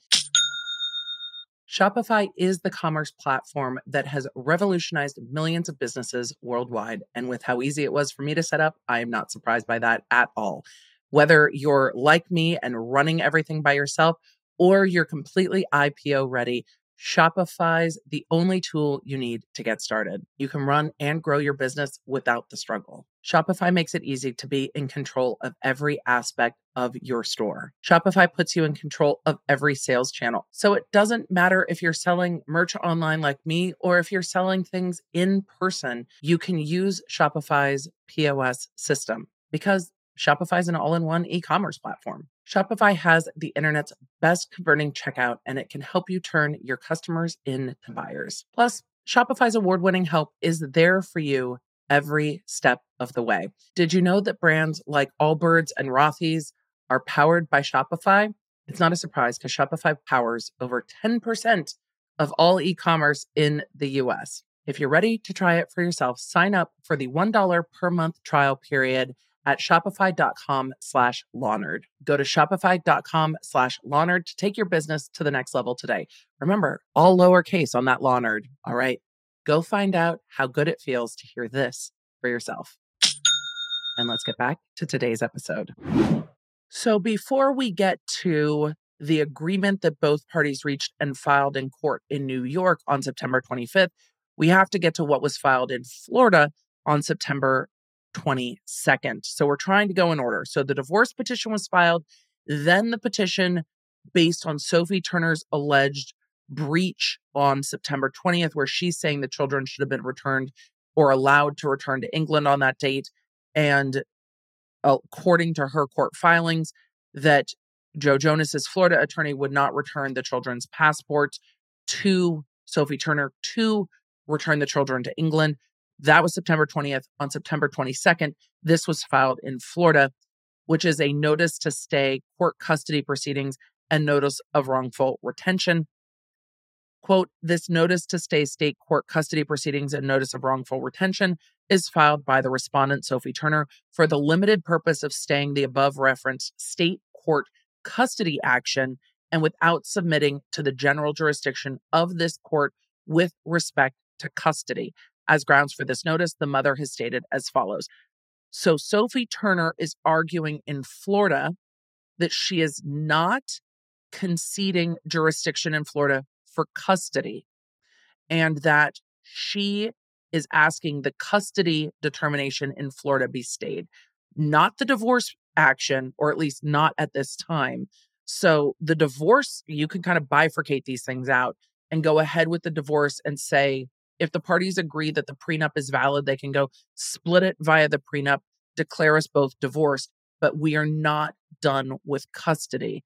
Shopify is the commerce platform that has revolutionized millions of businesses worldwide. And with how easy it was for me to set up, I am not surprised by that at all. Whether you're like me and running everything by yourself, or you're completely IPO ready, Shopify's the only tool you need to get started. You can run and grow your business without the struggle. Shopify makes it easy to be in control of every aspect of your store. Shopify puts you in control of every sales channel. So it doesn't matter if you're selling merch online like me, or if you're selling things in person, you can use Shopify's POS system, because Shopify is an all-in-one e-commerce platform. Shopify has the internet's best converting checkout, and it can help you turn your customers into buyers. Plus, Shopify's award-winning help is there for you every step of the way. Did you know that brands like Allbirds and Rothy's are powered by Shopify? It's not a surprise, because Shopify powers over 10% of all e-commerce in the U.S. If you're ready to try it for yourself, sign up for the $1 per month trial period at shopify.com/LawNerd. Go to shopify.com/LawNerd to take your business to the next level today. Remember, all lowercase on that Law Nerd. All right, go find out how good it feels to hear this for yourself. And let's get back to today's episode. So before we get to the agreement that both parties reached and filed in court in New York on September 25th, we have to get to what was filed in Florida on September 22nd. So we're trying to go in order. So the divorce petition was filed, then the petition based on Sophie Turner's alleged breach on September 20th, where she's saying the children should have been returned or allowed to return to England on that date. And according to her court filings, that Joe Jonas's Florida attorney would not return the children's passport to Sophie Turner to return the children to England. That was September 20th. On September 22nd, this was filed in Florida, which is a notice to stay court custody proceedings and notice of wrongful retention. Quote, this notice to stay state court custody proceedings and notice of wrongful retention is filed by the respondent, Sophie Turner, for the limited purpose of staying the above referenced state court custody action and without submitting to the general jurisdiction of this court with respect to custody. As grounds for this notice, the mother has stated as follows. So Sophie Turner is arguing in Florida that she is not conceding jurisdiction in Florida for custody, and that she is asking the custody determination in Florida be stayed, not the divorce action, or at least not at this time. So the divorce, you can kind of bifurcate these things out and go ahead with the divorce and say, if the parties agree that the prenup is valid, they can go split it via the prenup, declare us both divorced, but we are not done with custody.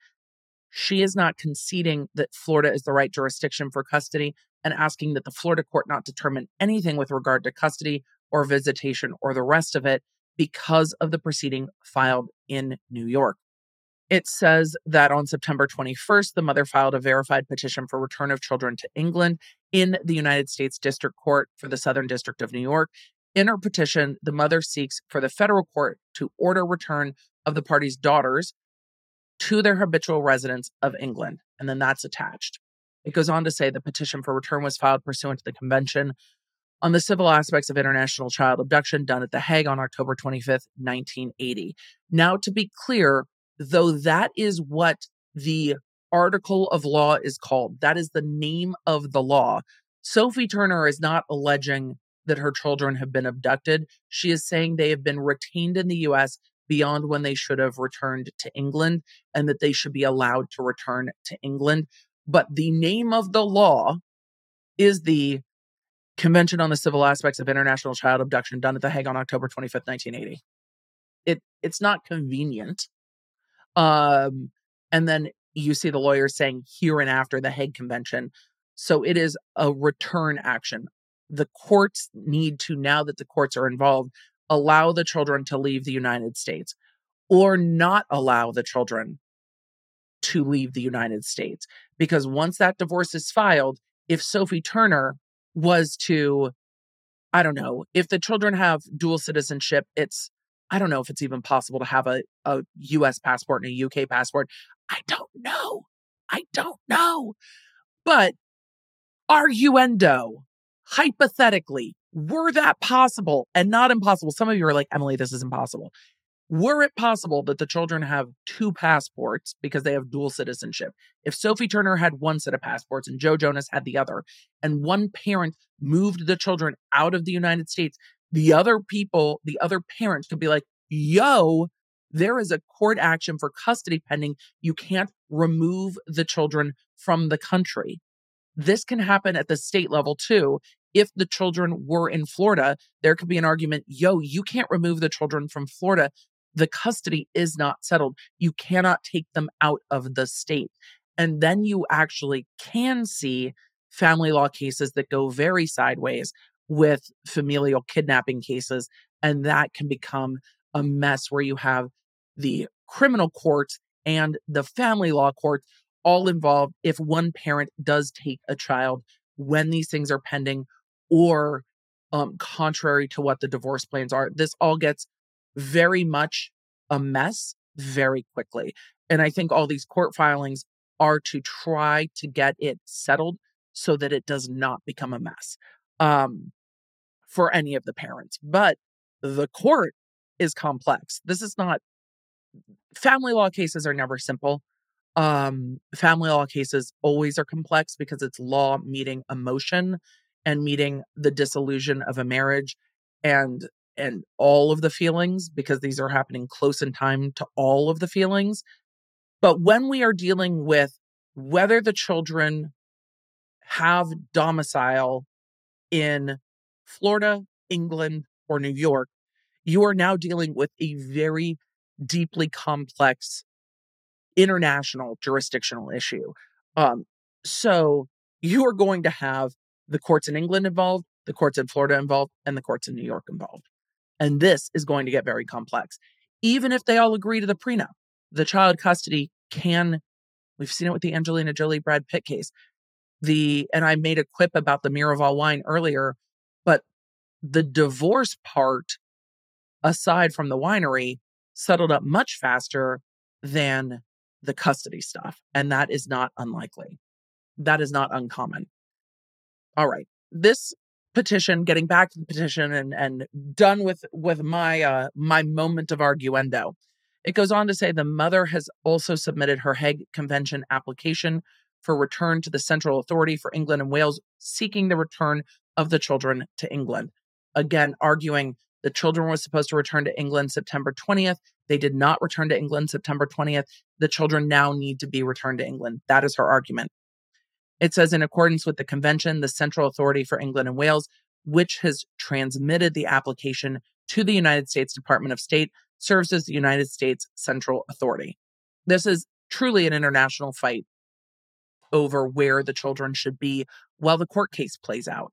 She is not conceding that Florida is the right jurisdiction for custody and asking that the Florida court not determine anything with regard to custody or visitation or the rest of it because of the proceeding filed in New York. It says that on September 21st, the mother filed a verified petition for return of children to England in the United States District Court for the Southern District of New York. In her petition, the mother seeks for the federal court to order return of the party's daughters to their habitual residence of England. And then that's attached. It goes on to say the petition for return was filed pursuant to the Convention on the Civil Aspects of International Child Abduction done at The Hague on October 25th, 1980. Now, to be clear, though that is what the article of law is called, that is the name of the law, Sophie Turner is not alleging that her children have been abducted. She is saying they have been retained in the U.S. beyond when they should have returned to England and that they should be allowed to return to England. But the name of the law is the Convention on the Civil Aspects of International Child Abduction done at The Hague on October 25th, 1980. It's not convenient. And then you see the lawyer saying here and after the Hague Convention. So it is a return action. The courts need to, now that the courts are involved, allow the children to leave the United States or not allow the children to leave the United States. Because once that divorce is filed, if Sophie Turner was to, I don't know, if the children have dual citizenship, it's, I don't know if it's even possible to have a U.S. passport and a UK passport. I don't know. But arguendo, hypothetically, were that possible and not impossible? Some of you are like, Emily, this is impossible. Were it possible that the children have two passports because they have dual citizenship? If Sophie Turner had one set of passports and Joe Jonas had the other, and one parent moved the children out of the United States, the other parent could be like, yo, there is a court action for custody pending. You can't remove the children from the country. This can happen at the state level too. If the children were in Florida, there could be an argument, yo, you can't remove the children from Florida. The custody is not settled. You cannot take them out of the state. And then you actually can see family law cases that go very sideways with familial kidnapping cases. And that can become a mess where you have the criminal courts and the family law courts all involved if one parent does take a child when these things are pending or contrary to what the divorce plans are. This all gets very much a mess very quickly. And I think all these court filings are to try to get it settled so that it does not become a mess for any of the parents. But the court is complex. Family law cases are never simple. family law cases always are complex because it's law meeting emotion and meeting the dissolution of a marriage and all of the feelings, because these are happening close in time to all of the feelings. But when we are dealing with whether the children have domicile in Florida, England, or New York, you are now dealing with a very deeply complex international jurisdictional issue. So you are going to have the courts in England involved, the courts in Florida involved, and the courts in New York involved. And this is going to get very complex. Even if they all agree to the prenup, the child custody can, we've seen it with the Angelina Jolie Brad Pitt case. And I made a quip about the Miraval wine earlier, but the divorce part, aside from the winery, settled up much faster than the custody stuff. And that is not unlikely. That is not uncommon. All right. This petition, getting back to the petition and done with my moment of arguendo. It goes on to say the mother has also submitted her Hague Convention application for return to the Central Authority for England and Wales, seeking the return of the children to England. Again, arguing the children were supposed to return to England September 20th. They did not return to England September 20th. The children now need to be returned to England. That is her argument. It says, in accordance with the convention, the Central Authority for England and Wales, which has transmitted the application to the United States Department of State, serves as the United States Central Authority. This is truly an international fight over where the children should be while the court case plays out.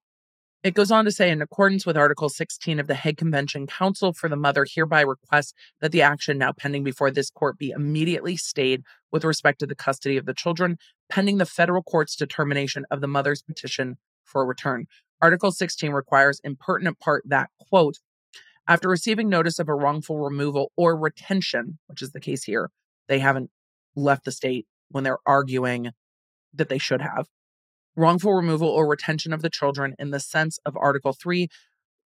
It goes on to say, in accordance with Article 16 of the Hague Convention, counsel for the mother hereby requests that the action now pending before this court be immediately stayed with respect to the custody of the children, pending the federal court's determination of the mother's petition for return. Article 16 requires, in pertinent part, that, quote, after receiving notice of a wrongful removal or retention, which is the case here, they haven't left the state when they're arguing that they should have, wrongful removal or retention of the children in the sense of Article 3,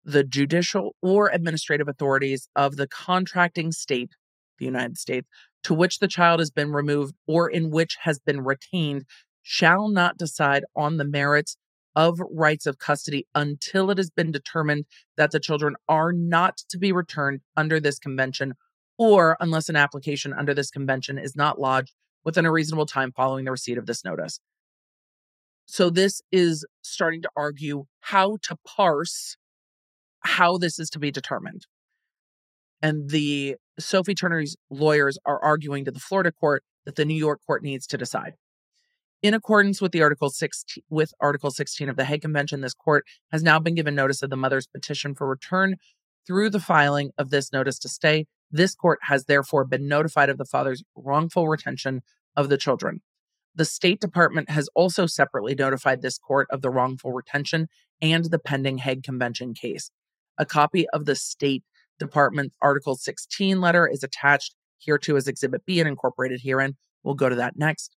the judicial or administrative authorities of the contracting state, the United States, to which the child has been removed or in which has been retained, shall not decide on the merits of rights of custody until it has been determined that the children are not to be returned under this convention, or unless an application under this convention is not lodged within a reasonable time following the receipt of this notice. So this is starting to argue how to parse how this is to be determined. And the Sophie Turner's lawyers are arguing to the Florida court that the New York court needs to decide. In accordance with Article 16 of the Hague Convention, this court has now been given notice of the mother's petition for return through the filing of this notice to stay. This court has therefore been notified of the father's wrongful retention of the children. The State Department has also separately notified this court of the wrongful retention and the pending Hague Convention case. A copy of the State Department's Article 16 letter is attached hereto as Exhibit B and incorporated herein. We'll go to that next.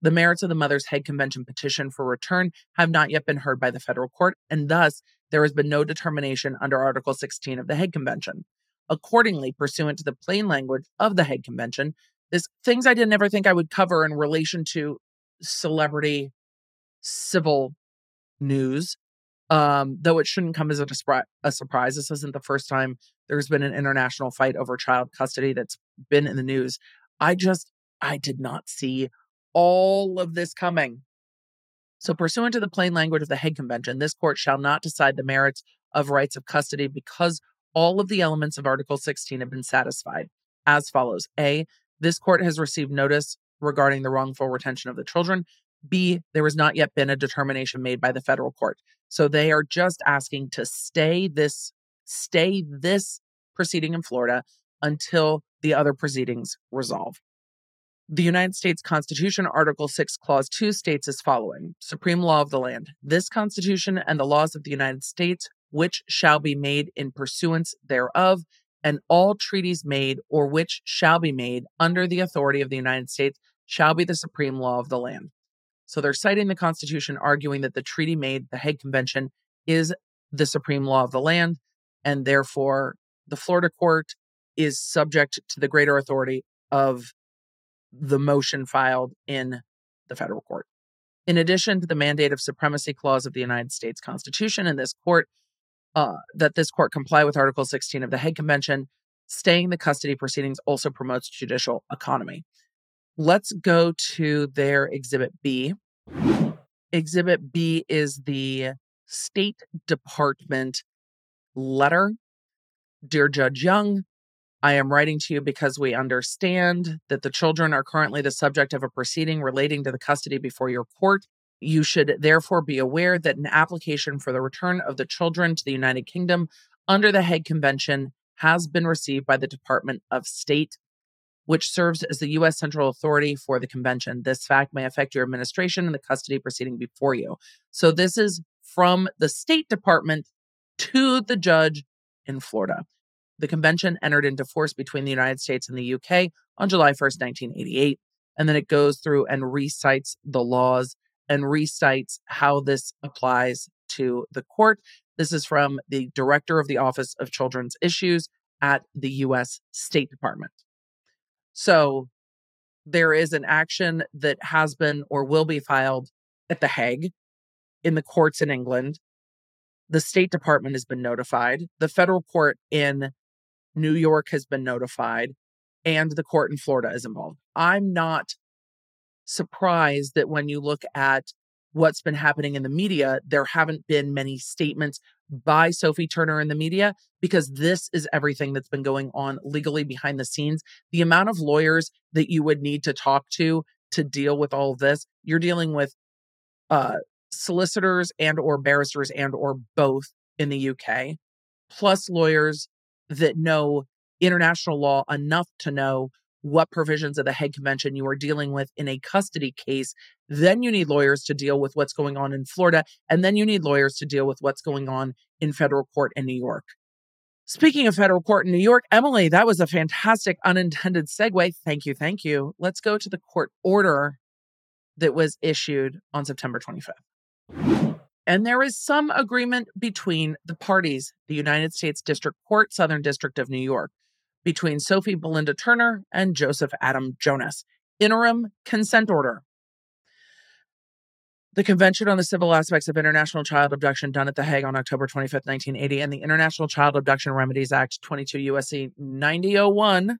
The merits of the mother's Hague Convention petition for return have not yet been heard by the federal court, and thus there has been no determination under Article 16 of the Hague Convention. Accordingly, pursuant to the plain language of the Hague Convention, there's things I didn't ever think I would cover in relation to celebrity civil news, though it shouldn't come as a surprise. This isn't the first time there's been an international fight over child custody that's been in the news. I did not see all of this coming. So pursuant to the plain language of the Hague Convention, this court shall not decide the merits of rights of custody because all of the elements of Article 16 have been satisfied as follows. A, this court has received notice regarding the wrongful retention of the children. B, there has not yet been a determination made by the federal court. So they are just asking to stay this proceeding in Florida until the other proceedings resolve. The United States Constitution, Article 6, Clause 2, states as following, Supreme Law of the Land, this Constitution and the laws of the United States, which shall be made in pursuance thereof, and all treaties made or which shall be made under the authority of the United States shall be the supreme law of the land. So they're citing the Constitution, arguing that the treaty made, the Hague Convention, is the supreme law of the land, and therefore the Florida court is subject to the greater authority of the motion filed in the federal court. In addition to the mandate of supremacy clause of the United States Constitution and this court, that this court comply with Article 16 of the Hague Convention, staying the custody proceedings also promotes judicial economy. Let's go to their Exhibit B. Exhibit B is the State Department letter. Dear Judge Young, I am writing to you because we understand that the children are currently the subject of a proceeding relating to the custody before your court. You should therefore be aware that an application for the return of the children to the United Kingdom under the Hague Convention has been received by the Department of State, which serves as the U.S. Central Authority for the Convention. This fact may affect your administration and the custody proceeding before you. So this is from the State Department to the judge in Florida. The convention entered into force between the United States and the UK on July 1st, 1988. And then it goes through and recites the laws and recites how this applies to the court. This is from the director of the Office of Children's Issues at the US State Department. So there is an action that has been or will be filed at The Hague in the courts in England. The State Department has been notified. The federal court in New York has been notified, and the court in Florida is involved. I'm not surprised that when you look at what's been happening in the media, there haven't been many statements by Sophie Turner in the media, because this is everything that's been going on legally behind the scenes. The amount of lawyers that you would need to talk to deal with all of this, you're dealing with solicitors and or barristers and or both in the UK, plus lawyers that know international law enough to know what provisions of the Hague Convention you are dealing with in a custody case. Then you need lawyers to deal with what's going on in Florida. And then you need lawyers to deal with what's going on in federal court in New York. Speaking of federal court in New York, Emily, that was a fantastic unintended segue. Thank you. Thank you. Let's go to the court order that was issued on September 25th. And there is some agreement between the parties, the United States District Court, Southern District of New York, between Sophie Belinda Turner and Joseph Adam Jonas. Interim consent order. The Convention on the Civil Aspects of International Child Abduction done at The Hague on October 25th, 1980, and the International Child Abduction Remedies Act 22 U.S.C. 9001.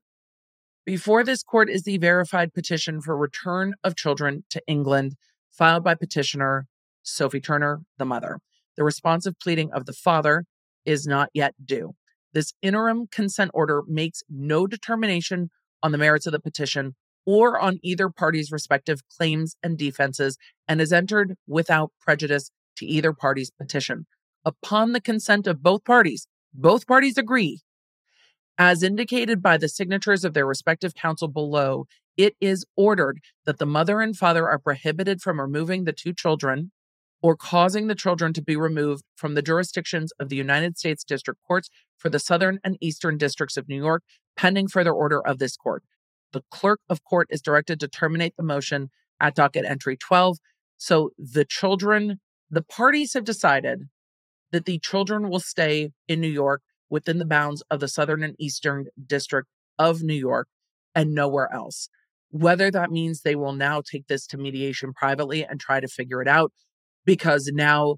Before this court is the verified petition for return of children to England, filed by petitioner Sophie Turner, the mother. The responsive pleading of the father is not yet due. This interim consent order makes no determination on the merits of the petition or on either party's respective claims and defenses, and is entered without prejudice to either party's petition. Upon the consent of both parties agree. As indicated by the signatures of their respective counsel below, it is ordered that the mother and father are prohibited from removing the two children or causing the children to be removed from the jurisdictions of the United States District Courts for the Southern and Eastern Districts of New York, pending further order of this court. The clerk of court is directed to terminate the motion at docket entry 12. So the parties have decided that the children will stay in New York within the bounds of the Southern and Eastern District of New York and nowhere else. Whether that means they will now take this to mediation privately and try to figure it out, because now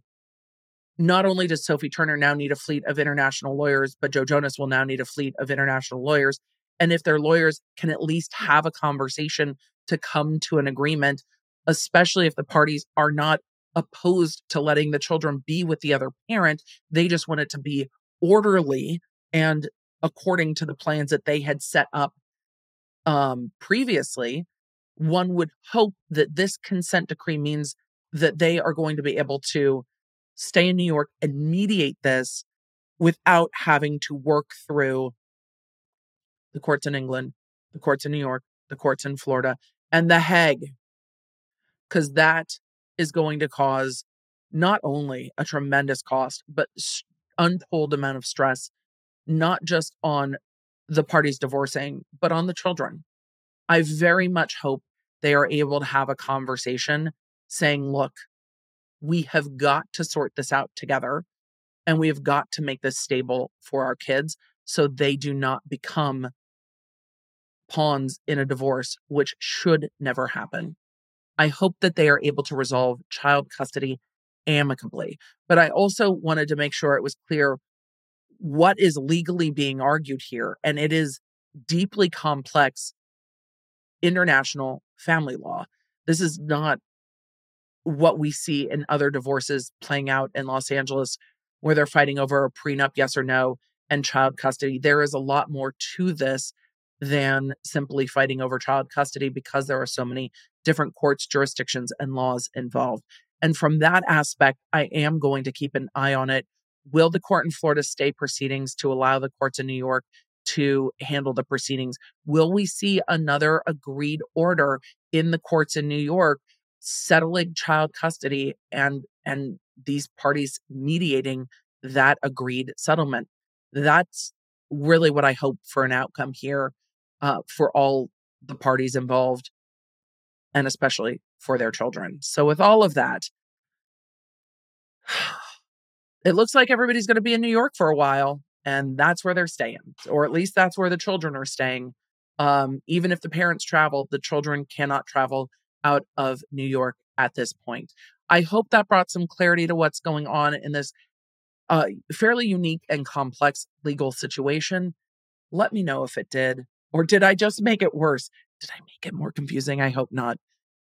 not only does Sophie Turner now need a fleet of international lawyers, but Joe Jonas will now need a fleet of international lawyers. And if their lawyers can at least have a conversation to come to an agreement, especially if the parties are not opposed to letting the children be with the other parent, they just want it to be orderly and according to the plans that they had set up previously. One would hope that this consent decree means that they are going to be able to stay in New York and mediate this without having to work through the courts in England, the courts in New York, the courts in Florida, and The Hague. Because that is going to cause not only a tremendous cost, but untold amount of stress, not just on the parties divorcing, but on the children. I very much hope they are able to have a conversation saying, look, we have got to sort this out together, and we have got to make this stable for our kids so they do not become pawns in a divorce, which should never happen. I hope that they are able to resolve child custody amicably. But I also wanted to make sure it was clear what is legally being argued here. And it is deeply complex international family law. This is not what we see in other divorces playing out in Los Angeles, where they're fighting over a prenup, yes or no, and child custody. There is a lot more to this than simply fighting over child custody because there are so many different courts, jurisdictions, and laws involved. And from that aspect, I am going to keep an eye on it. Will the court in Florida stay proceedings to allow the courts in New York to handle the proceedings? Will we see another agreed order in the courts in New York settling child custody and these parties mediating that agreed settlement? That's really what I hope for an outcome here for all the parties involved, and especially for their children. So with all of that, it looks like everybody's going to be in New York for a while, and that's where they're staying, or at least that's where the children are staying. Even if the parents travel, the children cannot travel out of New York at this point. I hope that brought some clarity to what's going on in this fairly unique and complex legal situation. Let me know if it did, or did I just make it worse? Did I make it more confusing? I hope not.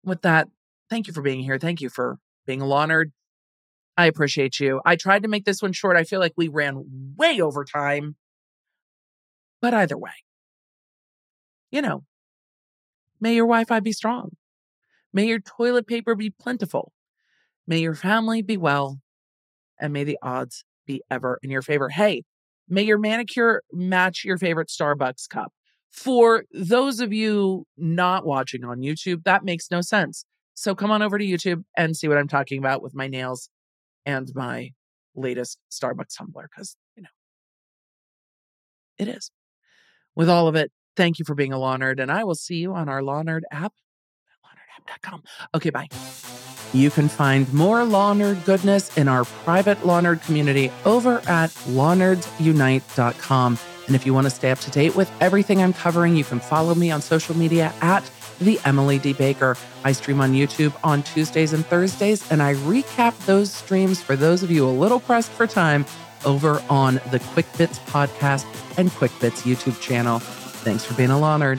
With that, thank you for being here. Thank you for being a law nerd. I appreciate you. I tried to make this one short. I feel like we ran way over time. But either way, may your Wi-Fi be strong. May your toilet paper be plentiful. May your family be well. And may the odds be ever in your favor. Hey, may your manicure match your favorite Starbucks cup. For those of you not watching on YouTube, that makes no sense. So come on over to YouTube and see what I'm talking about with my nails and my latest Starbucks tumbler, because, it is. With all of it, thank you for being a Law Nerd, and I will see you on our Law Nerd app at LawNerdApp.com. Okay, bye. You can find more Law Nerd goodness in our private Law Nerd community over at LawNerdsUnite.com. And if you want to stay up to date with everything I'm covering, you can follow me on social media at The Emily D. Baker. I stream on YouTube on Tuesdays and Thursdays, and I recap those streams for those of you a little pressed for time over on the Quick Bits podcast and Quick Bits YouTube channel. Thanks for being a Law Nerd.